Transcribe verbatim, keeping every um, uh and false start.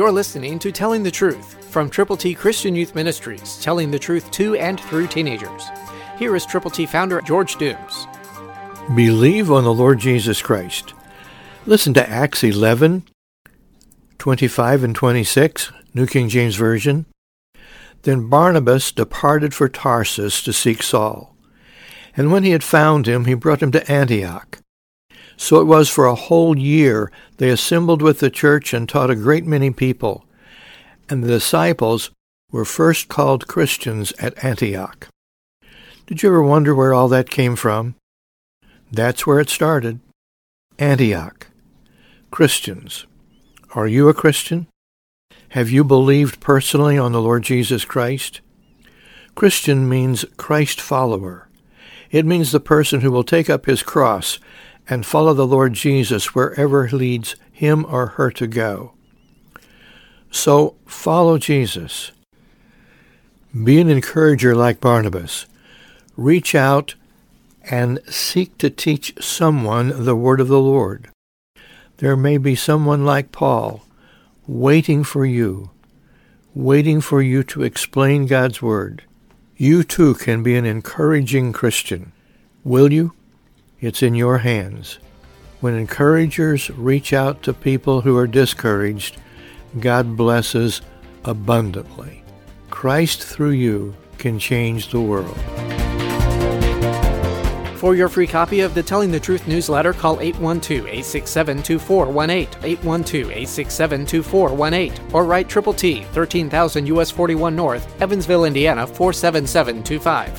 You're listening to Telling the Truth from Triple T Christian Youth Ministries, telling the truth to and through teenagers. Here is Triple T founder George Dooms. Believe on the Lord Jesus Christ. Listen to Acts eleven, twenty-five and twenty-six, New King James Version. Then Barnabas departed for Tarsus to seek Saul. And when he had found him, he brought him to Antioch. So it was for a whole year they assembled with the church and taught a great many people, and the disciples were first called Christians at Antioch. Did you ever wonder where all that came from? That's where it started. Antioch. Christians. Are you a Christian? Have you believed personally on the Lord Jesus Christ? Christian means Christ follower. It means the person who will take up his cross and follow the Lord Jesus wherever leads him or her to go. So follow Jesus. Be an encourager like Barnabas. Reach out and seek to teach someone the word of the Lord. There may be someone like Paul waiting for you, waiting for you to explain God's word. You too can be an encouraging Christian. Will you? It's in your hands. When encouragers reach out to people who are discouraged, God blesses abundantly. Christ through you can change the world. For your free copy of the Telling the Truth newsletter, call eight one two, eight six seven, two four one eight, eight one two, eight six seven, two four one eight, or write Triple T, thirteen thousand U S forty-one North, Evansville, Indiana, four seven seven two five.